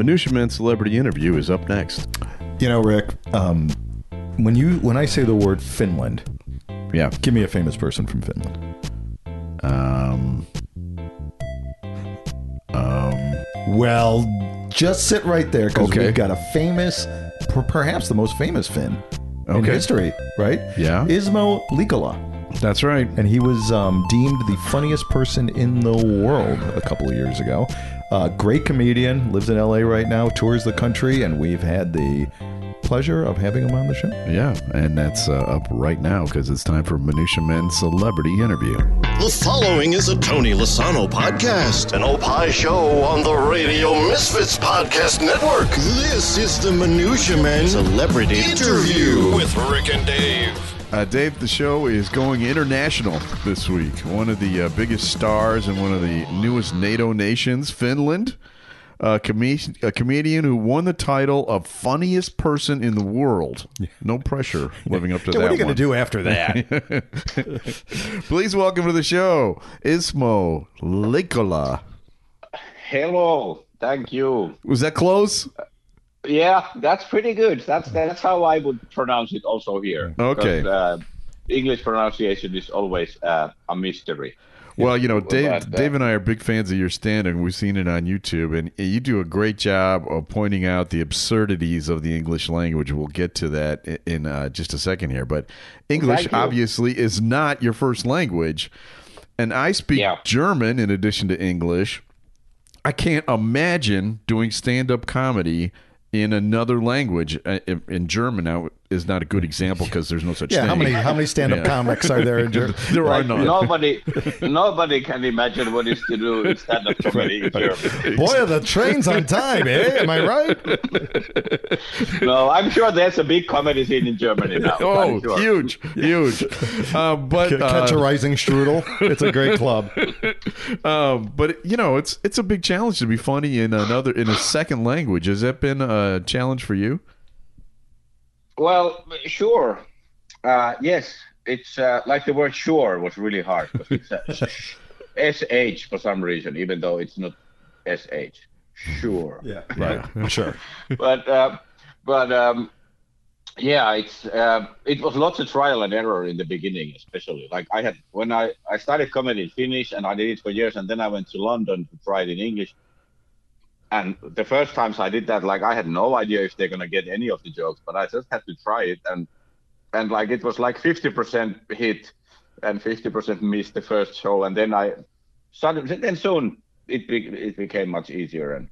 Minutia Men Celebrity Interview is up next. You know, Rick, when I say the word Finland, yeah, give me a famous person from Finland. Well, just sit right there, because okay, we've got a famous, perhaps the most famous Finn in history, right? Yeah. Ismo Leikola. That's right. And he was deemed the funniest person in the world a couple of years ago. Great comedian, lives in L.A. right now, tours the country, and we've had the pleasure of having him on the show. Yeah, and that's up right now, because it's time for Minutia Men Celebrity Interview. The following is a Tony Lasano podcast, an Oppih show on the Radio Misfits Podcast Network. This is the Minutia Men Celebrity Interview with Rick and Dave. Dave, the show is going international this week. One of the biggest stars and one of the newest NATO nations, Finland. A comedian who won the title of funniest person in the world. No pressure living up to that. What are you going to do after that? Please welcome to the show, Ismo Leikola. Hello. Thank you. Was that close? Yeah, that's pretty good. That's how I would pronounce it also here. Okay. English pronunciation is always a mystery. Well, you know, Dave and I are big fans of your stand-up. We've seen it on YouTube, and you do a great job of pointing out the absurdities of the English language. We'll get to that in just a second here. But English, obviously, is not your first language. And I speak German in addition to English. I can't imagine doing stand-up comedy in another language. In German now is not a good example because there's no such thing. How many stand-up comics are there in German? There are none. Nobody can imagine what is to do in stand-up comedy in German. Boy, the train's on time, eh? Am I right? No, I'm sure there's a big comedy scene in Germany now. Oh, sure. Huge. But catch a rising strudel. It's a great club. But you know, it's a big challenge to be funny in a second language. Has that been a challenge for you? Well, sure. Yes, it's like the word "sure" was really hard because it's SH for some reason, even though it's not SH. Sure. Yeah. Right. Yeah, sure. But it was lots of trial and error in the beginning, especially. Like when I started comedy in Finnish, and I did it for years, and then I went to London to try it in English. And the first times I did that, like I had no idea if they're gonna get any of the jokes, but I just had to try it, and like it was like 50% hit and 50% missed the first show, and then I started. Then soon it became much easier,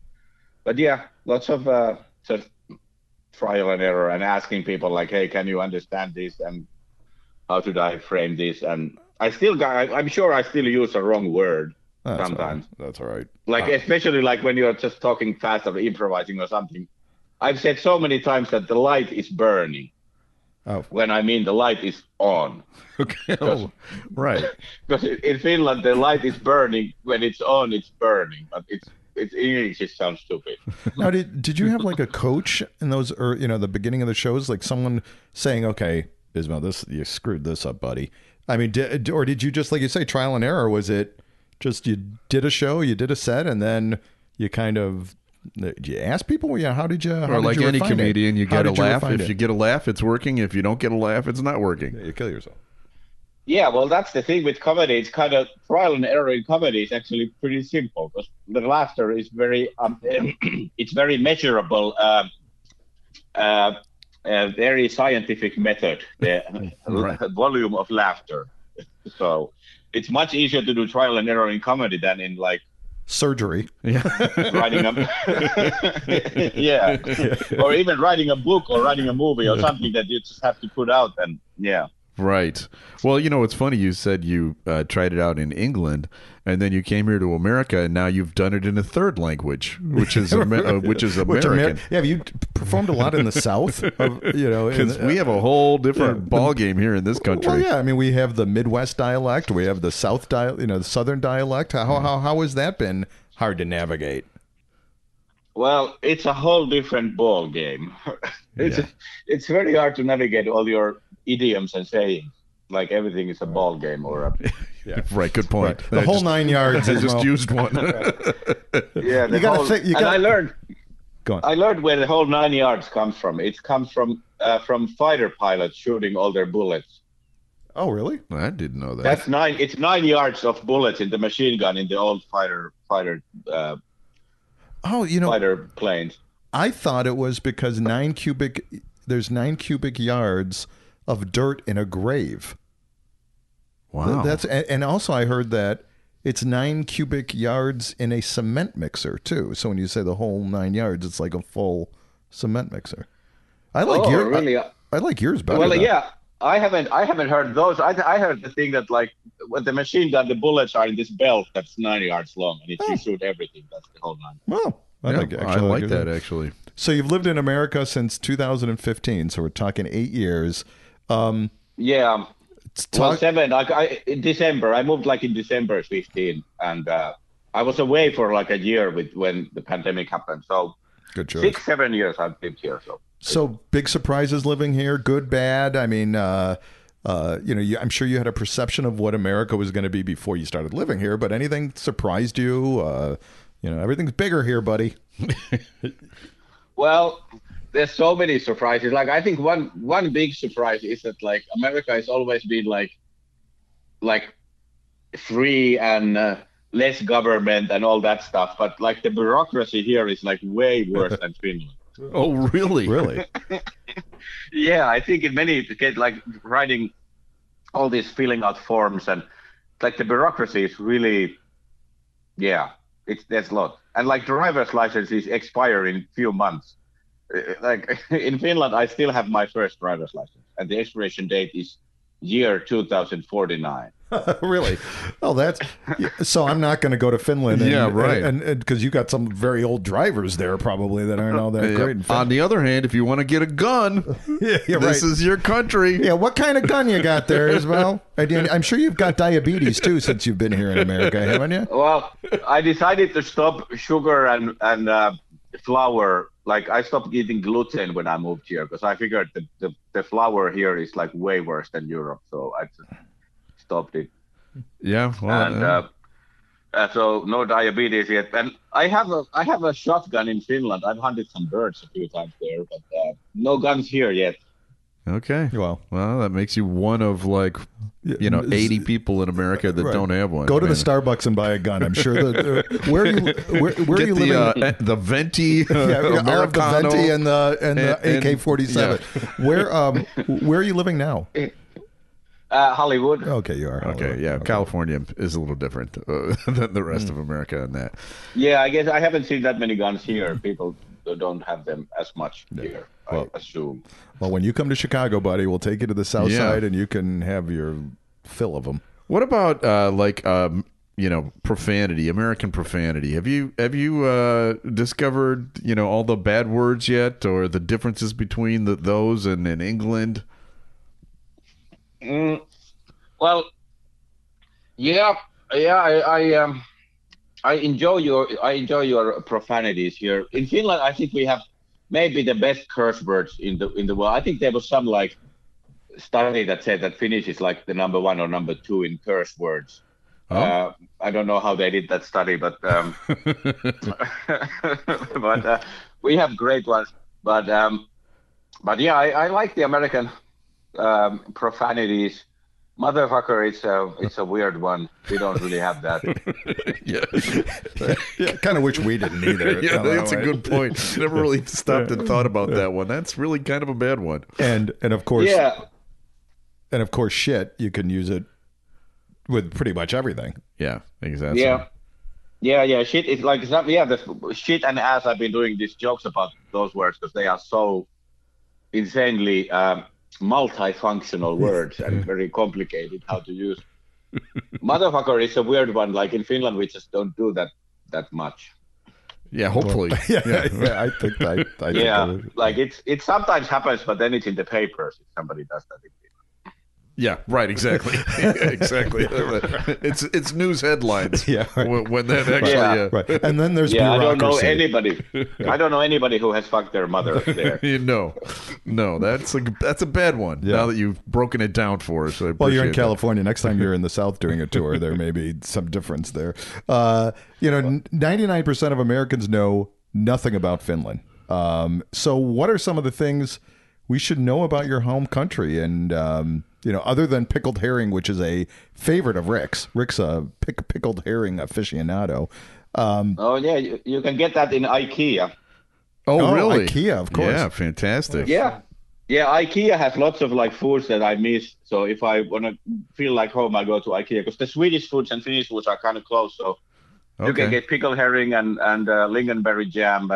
but lots of just trial and error and asking people like, hey, can you understand this and how should I frame this? And I'm sure I still use a wrong word. Sometimes. That's all right. Like, especially like when you're just talking fast or improvising or something. I've said so many times that the light is burning. Oh. When I mean the light is on. Okay. Oh, right. Because in Finland, the light is burning. When it's on, it's burning. But it's English, it sounds stupid. Now, did you have like a coach in those, or, you know, the beginning of the shows, like someone saying, okay, Ismo, you screwed this up, buddy. I mean, or did you just, like you say, trial and error? Was it just you did a show, you did a set, and then you kind of, did you ask people, yeah, how did you? How or like did you any comedian, it? You get a laugh. If you get a laugh, it's working. If you don't get a laugh, it's not working. Yeah, you kill yourself. Yeah, well, that's the thing with comedy. It's kind of trial and error in comedy is actually pretty simple because the laughter is very, it's very measurable, very scientific method. The volume of laughter. So it's much easier to do trial and error in comedy than in like surgery, writing a or even writing a book or writing a movie or something that you just have to put out and right. Well, you know, it's funny. You said you tried it out in England, and then you came here to America, and now you've done it in a third language, which is American. You performed a lot in the South, because we have a whole different ball game here in this country. Well, yeah, I mean, we have the Midwest dialect, we have the South dialect, the Southern dialect. How has that been hard to navigate? Well, it's a whole different ball game. It's very hard to navigate all your idioms and saying, like, everything is a ball game or a right, good point. Right. The whole 9 yards. I just used one. I learned Go on. I learned where the whole 9 yards comes from. It comes from fighter pilots shooting all their bullets. Oh, really? I didn't know that. That's nine. It's 9 yards of bullets in the machine gun in the old fighter. Oh, you know, fighter planes. I thought it was because there's 9 cubic yards of dirt in a grave. Wow. That's and also I heard that it's 9 cubic yards in a cement mixer too. So when you say the whole 9 yards, it's like a full cement mixer. I like your really? I like yours better. Well, yeah. I haven't heard those. I heard the thing that like with the machine gun, the bullets are in this belt that's 9 yards long, and if you shoot everything, that's the whole 9 yards. Well, I like that actually. So you've lived in America since 2015, so we're talking 8 years. Yeah, well, 7. Like in December, I moved like in December 2015, and I was away for like a year when the pandemic happened. So 6-7 years I've lived here. So big surprises living here, good, bad. I mean, you know, I'm sure you had a perception of what America was going to be before you started living here. But anything surprised you? You know, everything's bigger here, buddy. Well, there's so many surprises. Like, I think one big surprise is that like America has always been like free and less government and all that stuff. But like the bureaucracy here is like way worse than Finland. Oh, really? Really? Yeah, I think in many cases, like writing all these filling out forms and like the bureaucracy is really, yeah, there's a lot. And like driver's licenses expire in few months. Like in Finland, I still have my first driver's license and the expiration date is year 2049. Really? Oh, that's so. I'm not going to go to Finland. And, yeah, right. And because you got some very old drivers there, probably that aren't all that great. On the other hand, if you want to get a gun, this is your country. Yeah, what kind of gun you got there as well? I'm sure you've got diabetes too since you've been here in America, haven't you? Well, I decided to stop sugar and flour. Like I stopped eating gluten when I moved here because I figured the flour here is like way worse than Europe. So I stopped it. Yeah, well, and so no diabetes yet. And I have a shotgun in Finland. I've hunted some birds a few times there, but no guns here yet. Okay, well, that makes you one of like 80 people in America that don't have one. Go to the Starbucks and buy a gun. I'm sure that where are you living? The venti, Americano, the venti and the AK-47. Yeah. Where are you living now? Hollywood. Okay, you are. Hollywood. Okay, yeah. Okay. California is a little different than the rest of America on that. Yeah, I guess I haven't seen that many guns here. People don't have them as much here, I assume. Well, when you come to Chicago, buddy, we'll take you to the South Side and you can have your fill of them. What about profanity, American profanity? Have you discovered, all the bad words yet or the differences between those and in England? Well, yeah. I enjoy your profanities here in Finland. I think we have maybe the best curse words in the world. I think there was some like study that said that Finnish is like the number one or number two in curse words. Oh. I don't know how they did that study, but but we have great ones. But yeah, I like the American. Profanities, motherfucker. It's a weird one. We don't really have that. I kind of wish we didn't either. Yeah, that's a good point. Never really stopped and thought about that one. That's really kind of a bad one. And of course, shit. You can use it with pretty much everything. Yeah, exactly. Yeah. Shit. It's like the shit and ass. I've been doing these jokes about those words because they are so insanely. Multifunctional words and very complicated how to use. Motherfucker is a weird one. Like in Finland, we just don't do that much. Yeah, hopefully. Yeah, I think I think like it sometimes happens, but then it's in the papers if somebody does that in Finland. Yeah, right. Exactly. It's news headlines. Yeah, right. When that actually. Yeah, right. And then there's bureaucracy. I don't know anybody who has fucked their mother there. No, that's a bad one. Yeah. Now that you've broken it down for us, well, you're in California. Next time you're in the South doing a tour, there may be some difference there. 99% of Americans know nothing about Finland. So what are some of the things we should know about your home country? And, you know, other than pickled herring, which is a favorite of Rick's. Rick's a pickled herring aficionado. Oh, yeah. You can get that in IKEA. Oh, really? IKEA, of course. Yeah, fantastic. Yeah. Yeah, IKEA has lots of like foods that I miss. So if I want to feel like home, I go to IKEA because the Swedish foods and Finnish foods are kind of close. So you can get pickled herring and lingonberry jam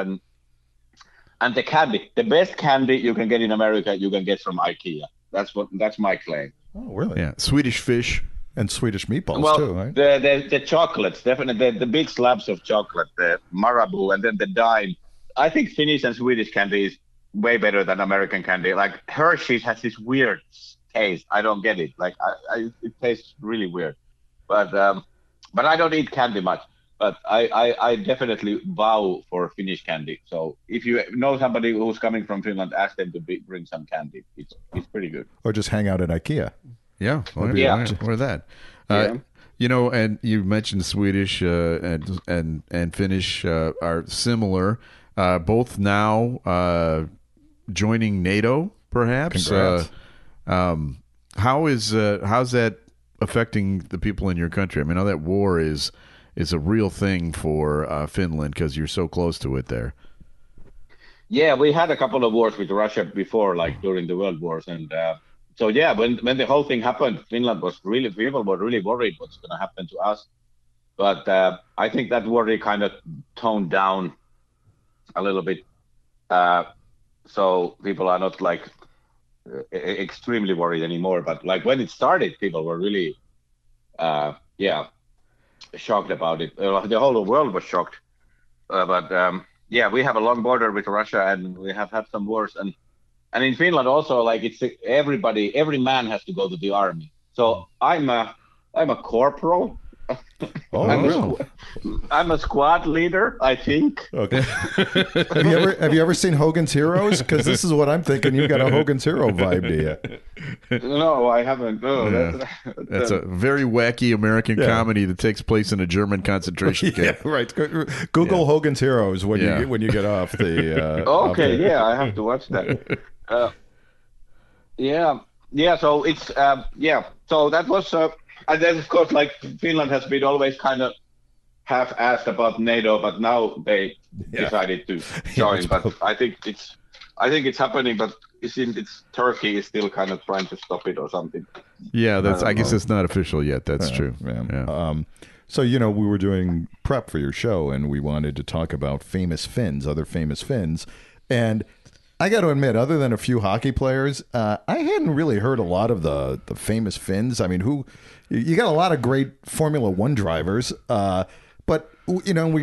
and the candy. The best candy you can get in America, you can get from IKEA. That's my claim. Oh, really? Yeah, Swedish fish and Swedish meatballs too, right? The chocolates, definitely the big slabs of chocolate, the Marabou, and then the dime. I think Finnish and Swedish candy is way better than American candy. Like Hershey's has this weird taste. I don't get it. Like it tastes really weird. But I don't eat candy much. But I definitely vow for Finnish candy. So if you know somebody who's coming from Finland, ask them to bring some candy. It's pretty good. Or just hang out at IKEA. Yeah, or that. Yeah. You know, and you mentioned Swedish and Finnish are similar. Both now joining NATO, perhaps. How's that affecting the people in your country? I mean, all that war is a real thing for Finland because you're so close to it there. Yeah, we had a couple of wars with Russia before, like during the World Wars, and so yeah, when the whole thing happened, people were really worried what's going to happen to us. But I think that worry kind of toned down a little bit, so people are not like extremely worried anymore. But like when it started, people were really shocked about it. The whole world was shocked. But we have a long border with Russia, and we have had some wars. And in Finland also, like it's everybody, every man has to go to the army. So I'm a corporal. Oh, I'm a squad leader, I think. Okay. Have you ever seen Hogan's Heroes? Because this is what I'm thinking. You've got a Hogan's Hero vibe to you. No, I haven't. No, yeah. That's a very wacky American comedy that takes place in a German concentration camp. Yeah, right. Google Hogan's Heroes when you get off the. I have to watch that. So it's So that was. And then, of course, like Finland has been always kind of half-assed about NATO, but now they decided to join. But I think it's happening. But it's Turkey is still kind of trying to stop it or something. Yeah, I guess it's not official yet. That's true. Yeah. Yeah. So you know, we were doing prep for your show, and we wanted to talk about famous Finns, other famous Finns, and. I got to admit, other than a few hockey players, I hadn't really heard a lot of the famous Finns. I mean, you got a lot of great Formula One drivers, but you know,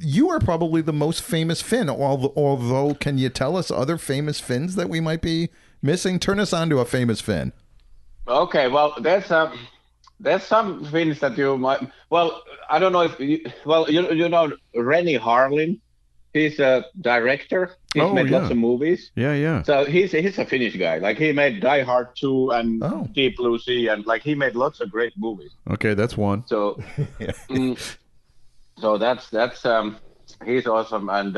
you are probably the most famous Finn. Although, can you tell us other famous Finns that we might be missing? Turn us on to a famous Finn. Okay, well, there's some Finns that you might. Well, I don't know if you know Renny Harlin. He's a director. He's made lots of movies. Yeah, yeah. So he's a Finnish guy. Like he made Die Hard 2 and Deep Blue Sea, and like he made lots of great movies. Okay, that's one. So, so that's he's awesome, and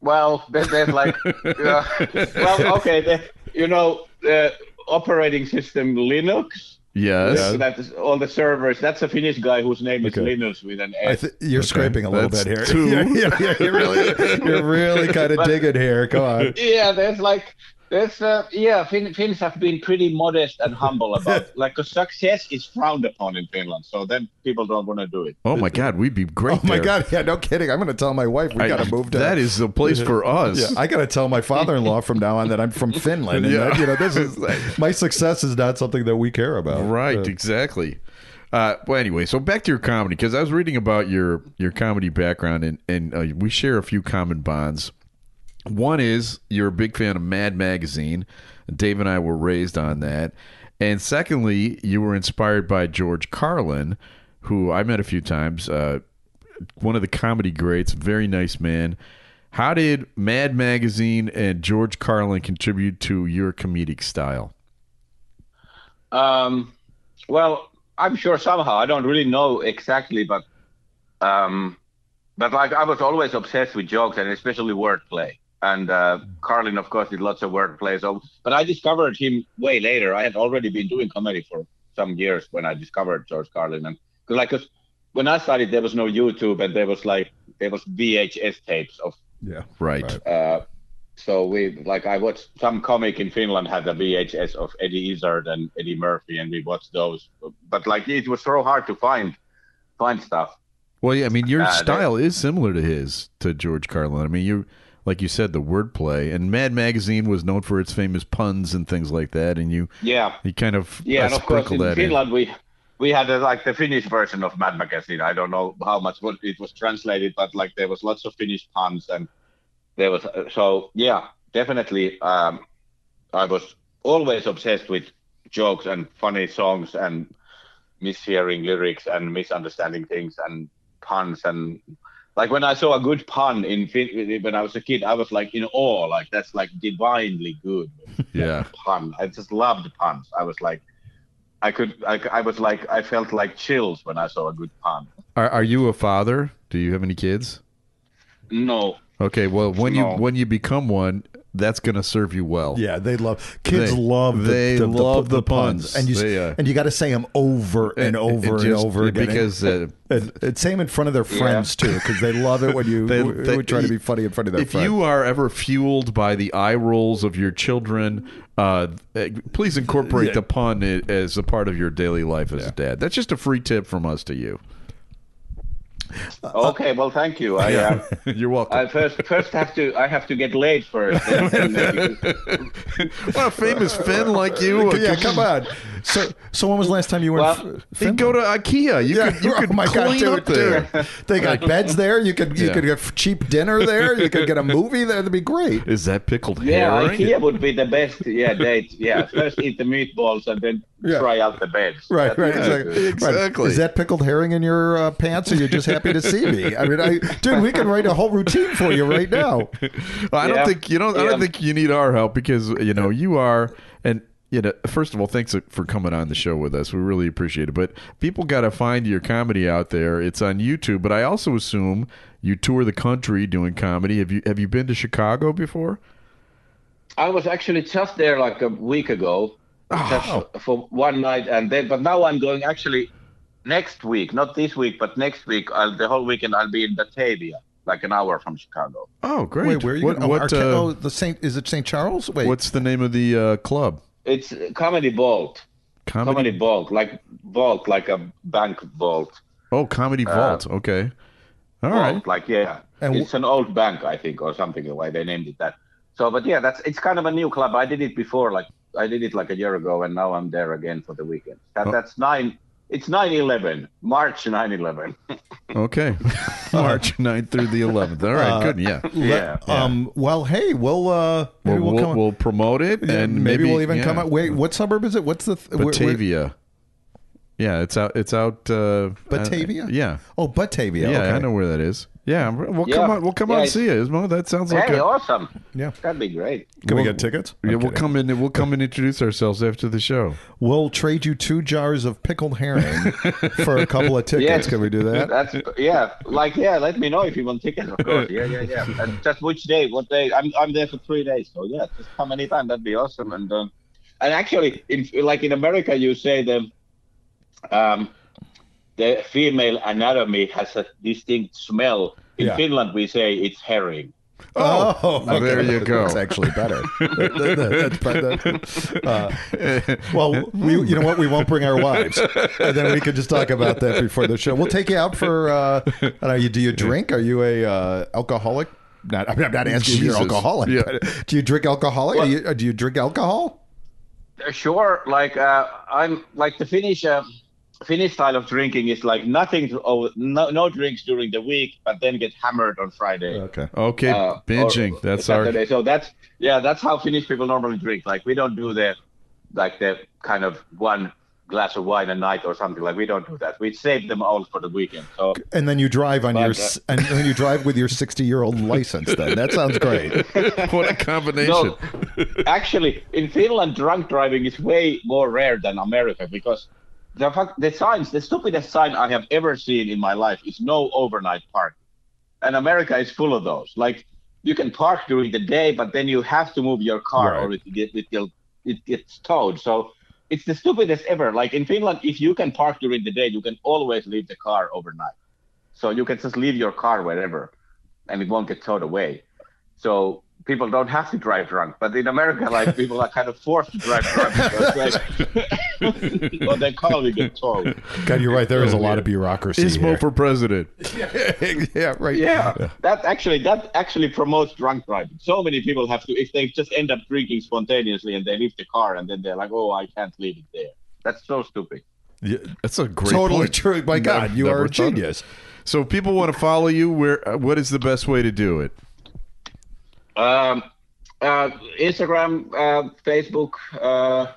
well, there's like, the operating system Linux. Yes. That's all the servers. That's a Finnish guy whose name is Linus with an S. You're scraping a little bit here. Two. You're really kind of digging here. Come on. Yeah, Finns have been pretty modest and humble about it. Like, success is frowned upon in Finland, so then people don't want to do it. Oh my God, we'd be great. Oh my God, yeah, no kidding. I'm going to tell my wife we got to move down. That is the place for us. Yeah, I got to tell my father-in-law from now on that I'm from Finland. And that, you know, this is my success is not something that we care about. Right, exactly. Well, anyway, so back to your comedy, because I was reading about your comedy background, and we share a few common bonds. One is you're a big fan of Mad Magazine. Dave and I were raised on that. And secondly, you were inspired by George Carlin, who I met a few times, one of the comedy greats, very nice man. How did Mad Magazine and George Carlin contribute to your comedic style? Well, I'm sure somehow. I don't really know exactly, but But like, I was always obsessed with jokes and especially wordplay. And Carlin, of course, did lots of wordplay. So, but I discovered him way later. I had already been doing comedy for some years when I discovered George Carlin. And cause when I started, there was no YouTube, and there was VHS tapes of so we I watched some comic in Finland had a VHS of Eddie Izzard and Eddie Murphy, and we watched those. But it was so hard to find stuff. Well, yeah, I mean, your style is similar to George Carlin. I mean, you. Like you said, the wordplay, and Mad Magazine was known for its famous puns and things like that. And you kind of and of course in Finland we had the Finnish version of Mad Magazine. I don't know how much it was translated, but there was lots of Finnish puns, and there was definitely. I was always obsessed with jokes and funny songs and mishearing lyrics and misunderstanding things and puns and. When I saw a good pun when I was a kid, I was in awe. That's divinely good. Yeah. Pun. I just loved puns. I was I felt chills when I saw a good pun. Are you a father? Do you have any kids? No. Okay. Well, when you become one, that's going to serve you well. Yeah, they love kids love the puns. And you got to say them over and over and over again. Because same in front of their friends too, because they love it when you they try to be funny in front of their friends. If you are ever fueled by the eye rolls of your children, please incorporate the pun as a part of your daily life as a dad. That's just a free tip from us to you. Okay, well, thank you. You're welcome. I first have to get laid first. What a famous Finn like you! Yeah, come on. So when was the last time you went? Well, you go to IKEA. You could clean up there. They got beds there. You could get cheap dinner there. You could get a movie there. That'd be great. Is that pickled herring? IKEA would be the best. Yeah, date. Yeah, first eat the meatballs and then try out the beds. Right, exactly. Right. Is that pickled herring in your pants? Or you're just happy to see me? I mean, dude, we can write a whole routine for you right now. I don't think you need our help because you are and. First of all, thanks for coming on the show with us. We really appreciate it. But people got to find your comedy out there. It's on YouTube. But I also assume you tour the country doing comedy. Have you been to Chicago before? I was actually just there a week ago, just for one night, and then. But now I'm going actually next week, not this week, but next week. The whole weekend I'll be in Batavia. An hour from Chicago. Oh, great! Wait, where are you? Is it St. Charles? Wait, what's the name of the club? It's Comedy Vault. Comedy Vault, vault, a bank vault. Oh, Comedy Vault. Okay. All vault, right. And it's an old bank, I think, or something. The way they named it that. So, but yeah, it's kind of a new club. I did it before, a year ago, and now I'm there again for the weekend. That's 9. It's 9/11, March 9/11. Okay, March 9th through the 11th. All right, good. Yeah. Well, hey, we'll promote it, and maybe we'll even come out. Wait, what suburb is it? What's the Batavia? Yeah, it's out. It's out. Batavia. Yeah. Oh, Batavia. Yeah, okay. I know where that is. Yeah, we'll come out and see you, Ismo. That sounds like awesome. Yeah, that'd be great. Can we get tickets? Yeah, we'll come in. We'll come and introduce ourselves after the show. We'll trade you 2 jars of pickled herring for a couple of tickets. Yes. Can we do that? Let me know if you want tickets. Of course. Yeah. And just which day? What day? I'm there for 3 days. So yeah, just come anytime. That'd be awesome. And actually, in America, you say the female anatomy has a distinct smell. In Finland, we say it's herring. Oh, there you go. That's actually better. Well, you know what? We won't bring our wives. And then we could just talk about that before the show. We'll take you out for, I don't know, do you drink? Are you a alcoholic? I'm not asking if you're alcoholic. Yeah. Do you drink alcoholic? Do you drink alcohol? Sure. I'm the Finnish... Finnish style of drinking is nothing. No drinks during the week, but then get hammered on Friday. Okay, binging. That's Saturday. So that's how Finnish people normally drink. We don't do the kind of one glass of wine a night or something. We don't do that. We save them all for the weekend. So and then you drive with your 60-year-old license. Then that sounds great. What a combination! No, actually, in Finland, drunk driving is way more rare than America because. The stupidest sign I have ever seen in my life is no overnight parking. And America is full of those. Like, you can park during the day, but then you have to move your car or it gets towed. So it's the stupidest ever. Like in Finland, if you can park during the day, you can always leave the car overnight. So you can just leave your car wherever and it won't get towed away. So people don't have to drive drunk. But in America, like, people are kind of forced to drive drunk. Or they call it get towed. God, you're right. There is a lot of bureaucracy. Ismo for president. Yeah, right. Yeah. That actually promotes drunk driving. So many people have to, if they just end up drinking spontaneously and they leave the car and then they're like, oh, I can't leave it there. That's so stupid. Yeah, that's a great point. True. My God, you are a genius. So if people want to follow you, where? What is the best way to do it? Instagram, Facebook,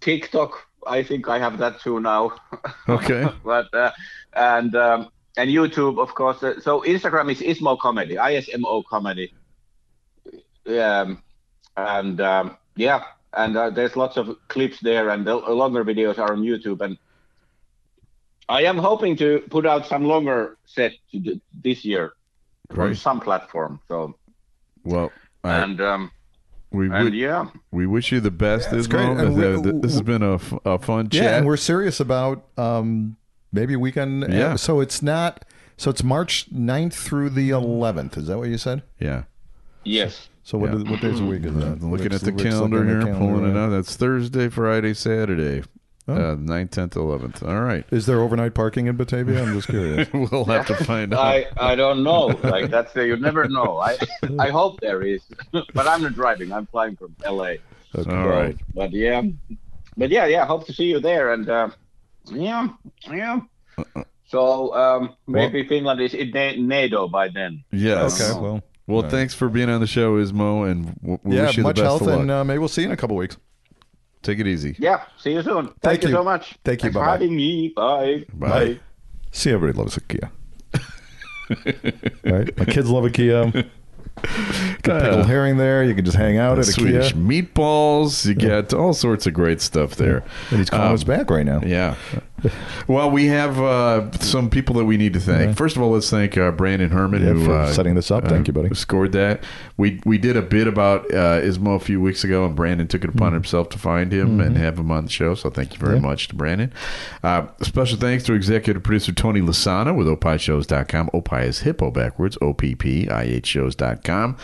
TikTok. I think I have that too now. Okay. But and YouTube, of course. So Instagram is Ismo Comedy, ISMO Comedy. There's lots of clips there, and the longer videos are on YouTube. And I am hoping to put out some longer set this year on some platform. So. Well, we wish you the best. Yeah, this has been a fun chat. Yeah, and we're serious about maybe we can. Yeah. So it's not. So it's March 9th through the 11th. Is that what you said? Yeah. Yes. So what days a week is that? Looking at the calendar here, pulling it out. That's Thursday, Friday, Saturday. 9th, 10th, 11th. All right. Is there overnight parking in Batavia? I'm just curious. We'll have to find out. I don't know. Like, that's you never know. I hope there is, but I'm not driving. I'm flying from L.A. Okay. All right. But yeah. Hope to see you there. And yeah. So maybe Finland is in NATO by then. Yes. Okay. Well, thanks for being on the show, Ismo, and we wish you the best of luck. Much health, and maybe we'll see you in a couple weeks. Take it easy. Yeah. See you soon. Thank you so much. Thank you. Bye. For having me. Bye. Bye. See, everybody loves a Kia. Right? My kids love a Kia. You got pickled herring there. You can just hang out at a Swedish Kia. Meatballs. You get all sorts of great stuff there. And he's calling us back right now. Yeah. Well, we have some people that we need to thank. First of all, let's thank Brandon Herman for setting this up. Thank you, buddy. Who scored that. We did a bit about Ismo a few weeks ago, and Brandon took it upon himself to find him and have him on the show. So thank you very much to Brandon. Special thanks to executive producer Tony Lasano with OpieShows.com. Opie is hippo backwards. OpieShows.com.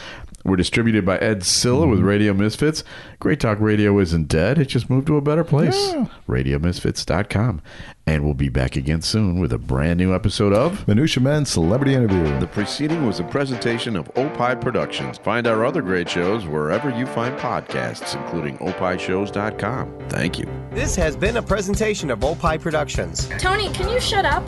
We're distributed by Ed Silla with Radio Misfits. Great Talk Radio isn't dead. It just moved to a better place. Yeah. RadioMisfits.com. And we'll be back again soon with a brand new episode of Minutia Men Celebrity Interview. The preceding was a presentation of Oppih Productions. Find our other great shows wherever you find podcasts, including OpieShows.com. Thank you. This has been a presentation of Oppih Productions. Tony, can you shut up?